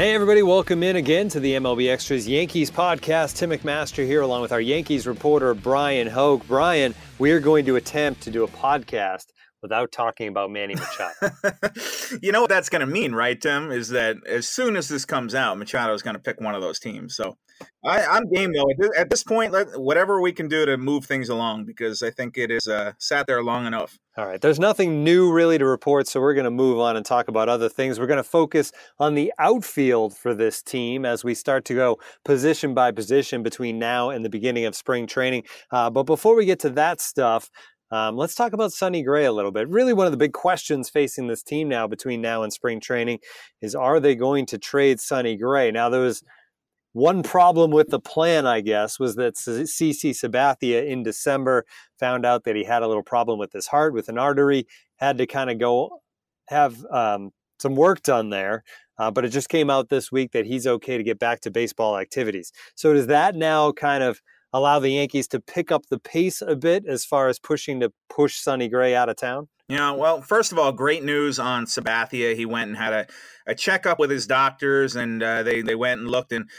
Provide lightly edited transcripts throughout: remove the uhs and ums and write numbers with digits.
Hey everybody, welcome in again to the MLB Extras Yankees podcast. Tim McMaster here along with our Yankees reporter, Brian Hoke. Brian, we are going to attempt to do a podcast without talking about Manny Machado. You know what that's going to mean, right, Tim, is that as soon as this comes out, Machado is going to pick one of those teams. So I'm game, though. At this point, whatever we can do to move things along, because I think it is sat there long enough. All right. There's nothing new really to report, so we're going to move on and talk about other things. We're going to focus on the outfield for this team as we start to go position by position between now and the beginning of spring training. But before we get to that stuff, let's talk about Sonny Gray a little bit. Really one of the big questions facing this team now between now and spring training is, are they going to trade Sonny Gray? Now, there was one problem with the plan, I guess, was that CC Sabathia in December found out that he had a little problem with his heart, with an artery, had to kind of go have some work done there. But it just came out this week that he's okay to get back to baseball activities. So does that now kind of allow the Yankees to pick up the pace a bit as far as push Sonny Gray out of town? Yeah, well, first of all, great news on Sabathia. He went and had a checkup with his doctors, and they went and looked and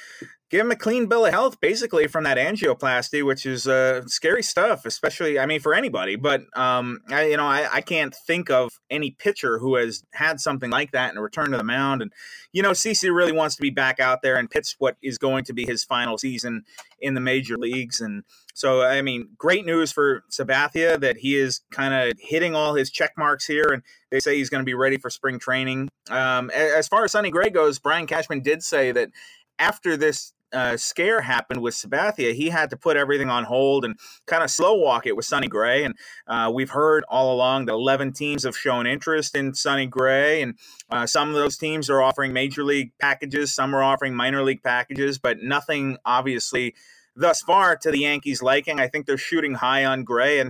gave him a clean bill of health, basically, from that angioplasty, which is scary stuff, especially, I mean, for anybody. But, I can't think of any pitcher who has had something like that and a return to the mound. And, you know, CeCe really wants to be back out there and pitch what is going to be his final season in the major leagues. And so, I mean, great news for Sabathia that he is kind of hitting all his check marks here, and they say he's going to be ready for spring training. As far as Sonny Gray goes, Brian Cashman did say that after this scare happened with Sabathia, he had to put everything on hold and kind of slow walk it with Sonny Gray. And we've heard all along that 11 teams have shown interest in Sonny Gray. And some of those teams are offering major league packages. Some are offering minor league packages, but nothing obviously thus far to the Yankees' liking. I think they're shooting high on Gray, and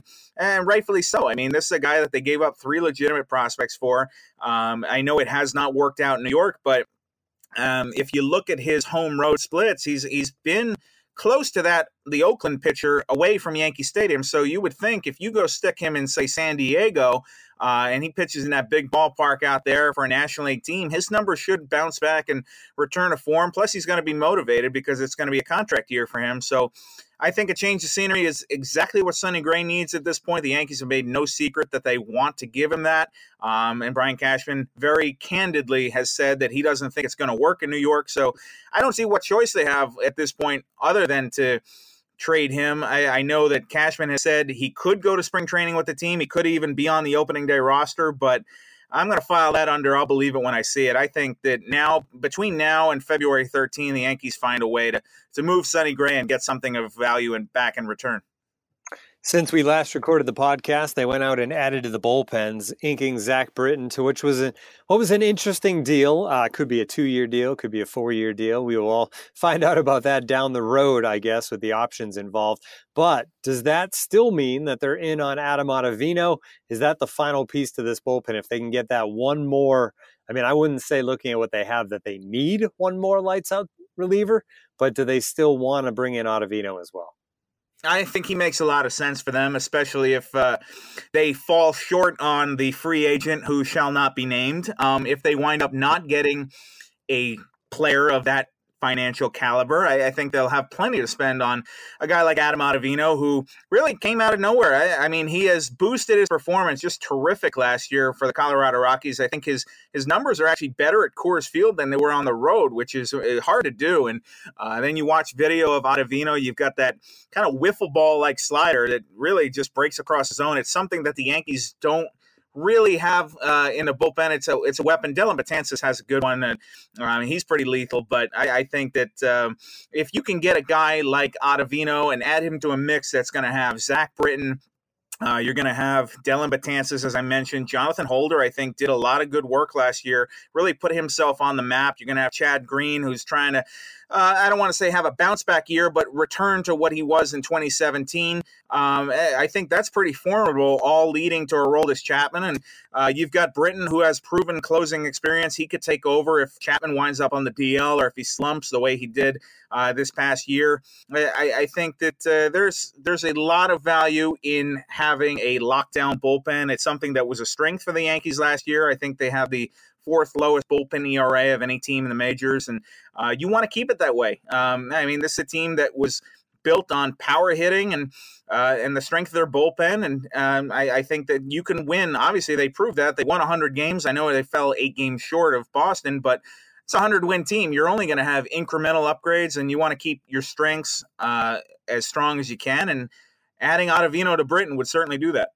rightfully so. I mean, this is a guy that they gave up three legitimate prospects for. I know it has not worked out in New York, but if you look at his home road splits, he's been close to that, the Oakland pitcher, away from Yankee Stadium. So you would think if you go stick him in, say, San Diego, and he pitches in that big ballpark out there for a National League team, his numbers should bounce back and return to form. Plus, he's going to be motivated because it's going to be a contract year for him. So I think a change of scenery is exactly what Sonny Gray needs at this point. The Yankees have made no secret that they want to give him that. And Brian Cashman very candidly has said that he doesn't think it's going to work in New York. So I don't see what choice they have at this point other than to trade him. I know that Cashman has said he could go to spring training with the team. He could even be on the opening day roster, but I'm going to file that under I'll believe it when I see it. I think that now, between now and February 13, the Yankees find a way to move Sonny Gray and get something of value and back in return. Since we last recorded the podcast, they went out and added to the bullpens, inking Zach Britton, what was an interesting deal. Could be a 2-year deal, could be a 4-year deal. We will all find out about that down the road, I guess, with the options involved. But does that still mean that they're in on Adam Ottavino? Is that the final piece to this bullpen? If they can get that one more, I mean, I wouldn't say looking at what they have that they need one more lights out reliever, but do they still want to bring in Ottavino as well? I think he makes a lot of sense for them, especially if they fall short on the free agent who shall not be named. If they wind up not getting a player of that financial caliber, I think they'll have plenty to spend on a guy like Adam Ottavino, who really came out of nowhere. I mean, he has boosted his performance just terrific last year for the Colorado Rockies. I think his numbers are actually better at Coors Field than they were on the road, which is hard to do. And then you watch video of Ottavino, you've got that kind of wiffle ball-like slider that really just breaks across the zone. It's something that the Yankees don't really have in the bullpen. It's a weapon. Dylan Batances has a good one, and he's pretty lethal. But I think that if you can get a guy like Ottavino and add him to a mix that's going to have Zach Britton, you're going to have Dylan Batances, as I mentioned. Jonathan Holder, I think, did a lot of good work last year, really put himself on the map. You're going to have Chad Green, who's trying to, I don't want to say have a bounce-back year, but return to what he was in 2017. I think that's pretty formidable, all leading to Aroldis Chapman. And you've got Britton, who has proven closing experience. He could take over if Chapman winds up on the DL or if he slumps the way he did this past year. I think that there's a lot of value in having a lockdown bullpen. It's something that was a strength for the Yankees last year. I think they have the fourth lowest bullpen ERA of any team in the majors, and you want to keep it that way. I mean, this is a team that was built on power hitting and the strength of their bullpen, and I think that you can win. Obviously, they proved that. They won 100 games. I know they fell 8 games short of Boston, but it's a 100-win team. You're only going to have incremental upgrades, and you want to keep your strengths as strong as you can, and adding Ottavino to Britton would certainly do that.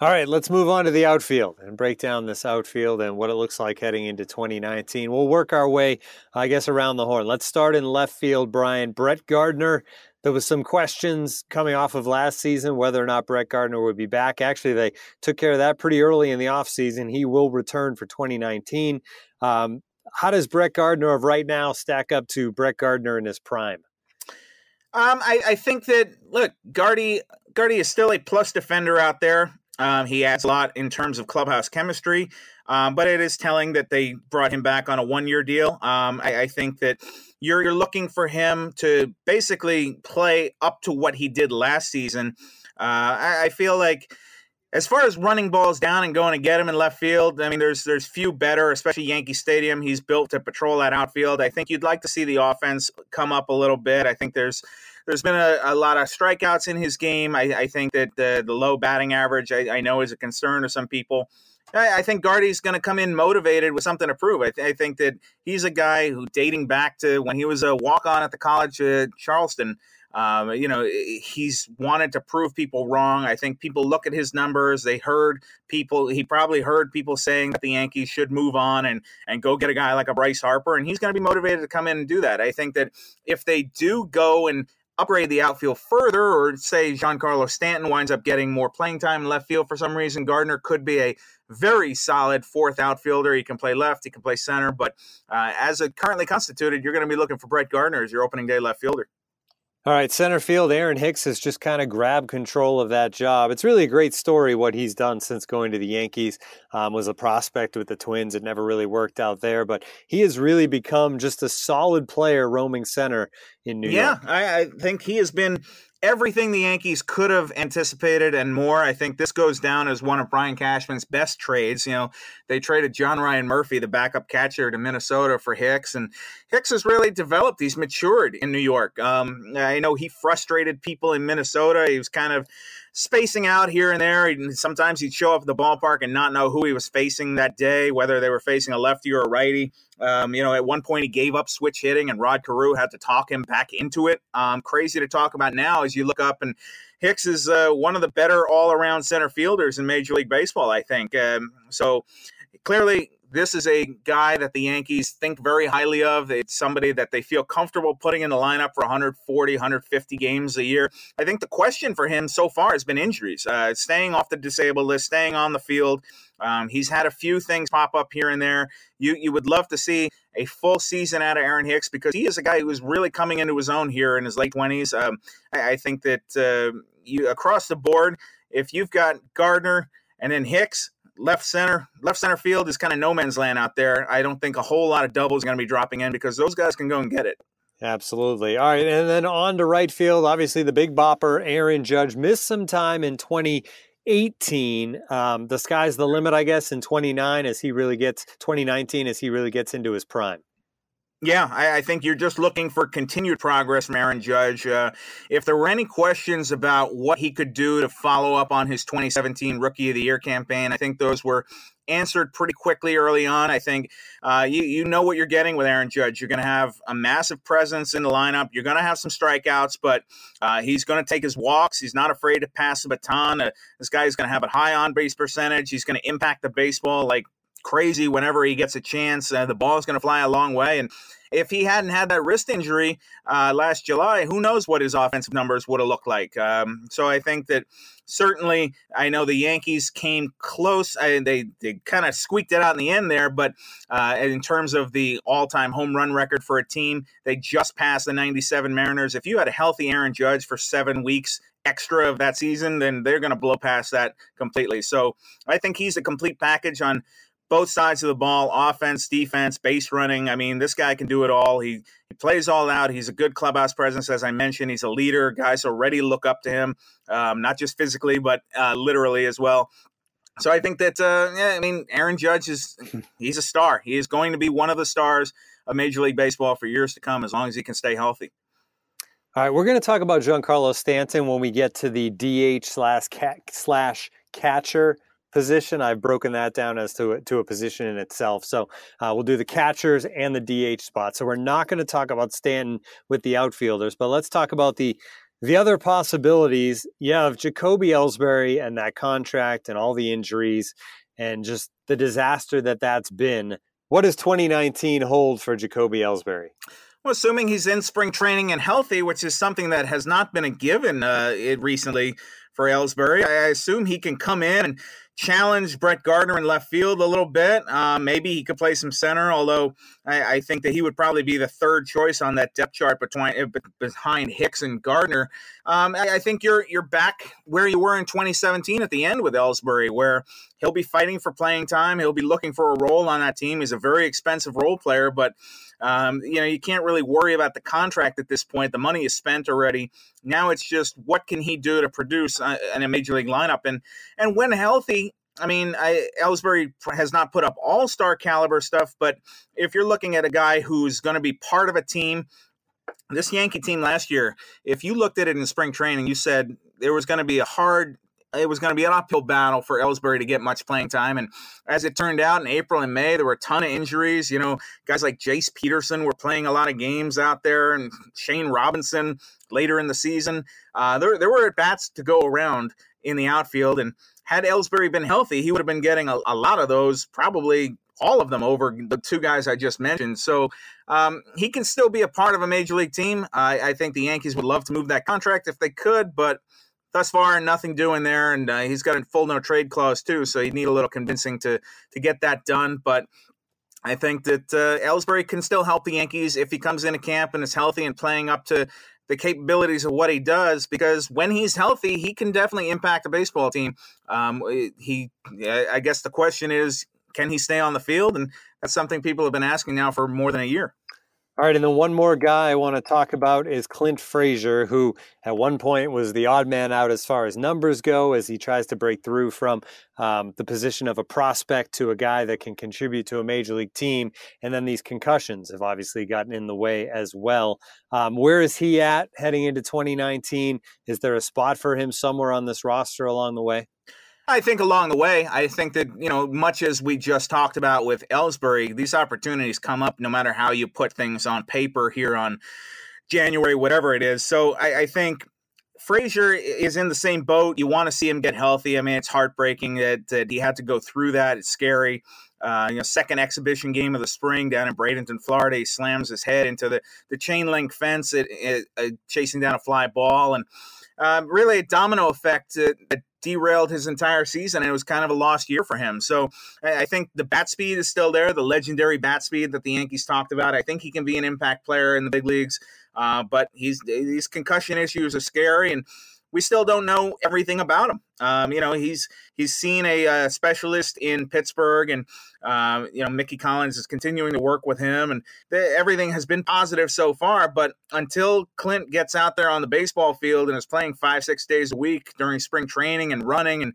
All right, let's move on to the outfield and break down this outfield and what it looks like heading into 2019. We'll work our way, I guess, around the horn. Let's start in left field, Brian. Brett Gardner, there was some questions coming off of last season whether or not Brett Gardner would be back. Actually, they took care of that pretty early in the offseason. He will return for 2019. How does Brett Gardner of right now stack up to Brett Gardner in his prime? I think that, look, Gardy is still a plus defender out there. He adds a lot in terms of clubhouse chemistry, but it is telling that they brought him back on a one-year deal. I think that you're looking for him to basically play up to what he did last season. I feel like as far as running balls down and going to get him in left field, I mean, there's few better, especially Yankee Stadium. He's built to patrol that outfield. I think you'd like to see the offense come up a little bit. I think there's been a lot of strikeouts in his game. I think that the low batting average, I know, is a concern of some people. I think Gardy's going to come in motivated with something to prove. I think that he's a guy who, dating back to when he was a walk-on at the college at Charleston, he's wanted to prove people wrong. I think people look at his numbers. He probably heard people saying that the Yankees should move on and go get a guy like a Bryce Harper, and he's going to be motivated to come in and do that. I think that if they do go and upgrade the outfield further, or say Giancarlo Stanton winds up getting more playing time in left field for some reason, Gardner could be a very solid fourth outfielder. He can play left, he can play center, but as it currently constituted, you're going to be looking for Brett Gardner as your opening day left fielder. All right, center field, Aaron Hicks has just kind of grabbed control of that job. It's really a great story what he's done since going to the Yankees. Was a prospect with the Twins. It never really worked out there, but he has really become just a solid player roaming center in New York. Yeah, I think he has been everything the Yankees could have anticipated and more. I think this goes down as one of Brian Cashman's best trades. You know, they traded John Ryan Murphy, the backup catcher, to Minnesota for Hicks, and Hicks has really developed. He's matured in New York. I know he frustrated people in Minnesota. He was kind of spacing out here and there, and sometimes he'd show up at the ballpark and not know who he was facing that day, whether they were facing a lefty or a righty. At one point he gave up switch hitting, and Rod Carew had to talk him back into it. Crazy to talk about now as you look up, and Hicks is one of the better all-around center fielders in Major League Baseball, I think. So clearly this is a guy that the Yankees think very highly of. It's somebody that they feel comfortable putting in the lineup for 140, 150 games a year. I think the question for him so far has been injuries, staying off the disabled list, staying on the field. He's had a few things pop up here and there. You would love to see a full season out of Aaron Hicks, because he is a guy who is really coming into his own here in his late 20s. I think that across the board, if you've got Gardner and then Hicks, left center field is kind of no man's land out there. I don't think a whole lot of doubles are going to be dropping in, because those guys can go and get it. Absolutely. All right, and then on to right field, obviously the big bopper, Aaron Judge, missed some time in 2018. The sky's the limit, I guess, in 2019 as he really gets into his prime. Yeah, I think you're just looking for continued progress from Aaron Judge. If there were any questions about what he could do to follow up on his 2017 Rookie of the Year campaign, I think those were answered pretty quickly early on. I think you know what you're getting with Aaron Judge. You're going to have a massive presence in the lineup. You're going to have some strikeouts, but he's going to take his walks. He's not afraid to pass the baton. This guy is going to have a high on-base percentage. He's going to impact the baseball like crazy whenever he gets a chance. The ball is going to fly a long way, and if he hadn't had that wrist injury last July, who knows what his offensive numbers would have looked like. So I think that certainly, I know the Yankees came close. They kind of squeaked it out in the end there, but in terms of the all-time home run record for a team, they just passed the 97 Mariners. If you had a healthy Aaron Judge for 7 weeks extra of that season, then they're going to blow past that completely. So I think he's a complete package on both sides of the ball, offense, defense, base running. I mean, this guy can do it all. He plays all out. He's a good clubhouse presence, as I mentioned. He's a leader. Guys already look up to him, not just physically, but literally as well. So I think that, yeah, I mean, Aaron Judge he's a star. He is going to be one of the stars of Major League Baseball for years to come, as long as he can stay healthy. All right, we're going to talk about Giancarlo Stanton when we get to the DH slash catcher position. I've broken that down as to a position in itself. So we'll do the catchers and the DH spot. So we're not going to talk about Stanton with the outfielders, but let's talk about the other possibilities. Yeah, of Jacoby Ellsbury and that contract and all the injuries and just the disaster that's been. What does 2019 hold for Jacoby Ellsbury? Well, assuming he's in spring training and healthy, which is something that has not been a given recently for Ellsbury, I assume he can come in and challenge Brett Gardner in left field a little bit. Maybe he could play some center, although I think that he would probably be the third choice on that depth chart behind Hicks and Gardner. I think you're back where you were in 2017 at the end with Ellsbury, where he'll be fighting for playing time. He'll be looking for a role on that team. He's a very expensive role player, but you know, you can't really worry about the contract at this point. The money is spent already. Now it's just what can he do to produce in a major league lineup? And when healthy, I mean, Ellsbury has not put up all-star caliber stuff, but if you're looking at a guy who's going to be part of a team, this Yankee team last year, if you looked at it in spring training, you said there was going to be it was going to be an uphill battle for Ellsbury to get much playing time. And as it turned out, in April and May, there were a ton of injuries. You know, guys like Jace Peterson were playing a lot of games out there, and Shane Robinson later in the season. There were at-bats to go around in the outfield. And had Ellsbury been healthy, he would have been getting a lot of those, probably all of them over the two guys I just mentioned. So he can still be a part of a major league team. I think the Yankees would love to move that contract if they could, but thus far, nothing doing there, and he's got a full no-trade clause, too, so he'd need a little convincing to get that done. But I think that Ellsbury can still help the Yankees if he comes into camp and is healthy and playing up to the capabilities of what he does, because when he's healthy, he can definitely impact a baseball team. I guess the question is, can he stay on the field? And that's something people have been asking now for more than a year. All right, and then one more guy I want to talk about is Clint Frazier, who at one point was the odd man out as far as numbers go as he tries to break through from the position of a prospect to a guy that can contribute to a major league team. And then these concussions have obviously gotten in the way as well. Where is he at heading into 2019? Is there a spot for him somewhere on this roster along the way? I think along the way, I think that, you know, much as we just talked about with Ellsbury, these opportunities come up no matter how you put things on paper here on January, whatever it is. So I think Frazier is in the same boat. You want to see him get healthy. I mean, it's heartbreaking that he had to go through that. It's scary. You know, second exhibition game of the spring down in Bradenton, Florida, he slams his head into the chain link fence chasing down a fly ball. And really a domino effect that derailed his entire season, and it was kind of a lost year for him. So I think the bat speed is still there, the legendary bat speed that the Yankees talked about. I think he can be an impact player in the big leagues, but these concussion issues are scary, and we still don't know everything about him. You know, he's seen a specialist in Pittsburgh, and you know, Mickey Collins is continuing to work with him, and everything has been positive so far. But until Clint gets out there on the baseball field and is playing 5-6 days a week during spring training and running and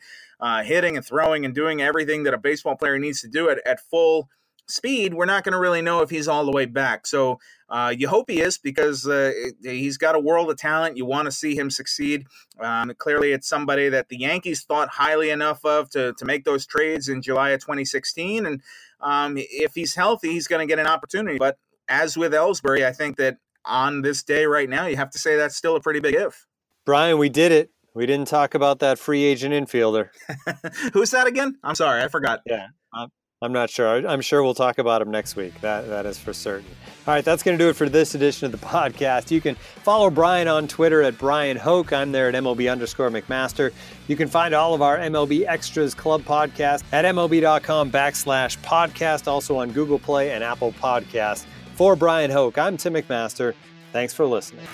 hitting and throwing and doing everything that a baseball player needs to do at full speed, we're not going to really know if he's all the way back. So you hope he is, because he's got a world of talent. You want to see him succeed. Clearly it's somebody that the Yankees thought highly enough of to make those trades in July of 2016. And if he's healthy, he's going to get an opportunity. But as with Ellsbury, I think that on this day right now, you have to say that's still a pretty big if. Brian, we did it. We didn't talk about that free agent infielder. Who's that again? I'm sorry, I forgot. Yeah. I'm not sure. I'm sure we'll talk about him next week. That is for certain. All right, that's going to do it for this edition of the podcast. You can follow Brian on Twitter at Brian Hoke. I'm there at MLB_McMaster. You can find all of our MLB Extras Club podcast at MLB.com/podcast, also on Google Play and Apple Podcasts. For Brian Hoke, I'm Tim McMaster. Thanks for listening.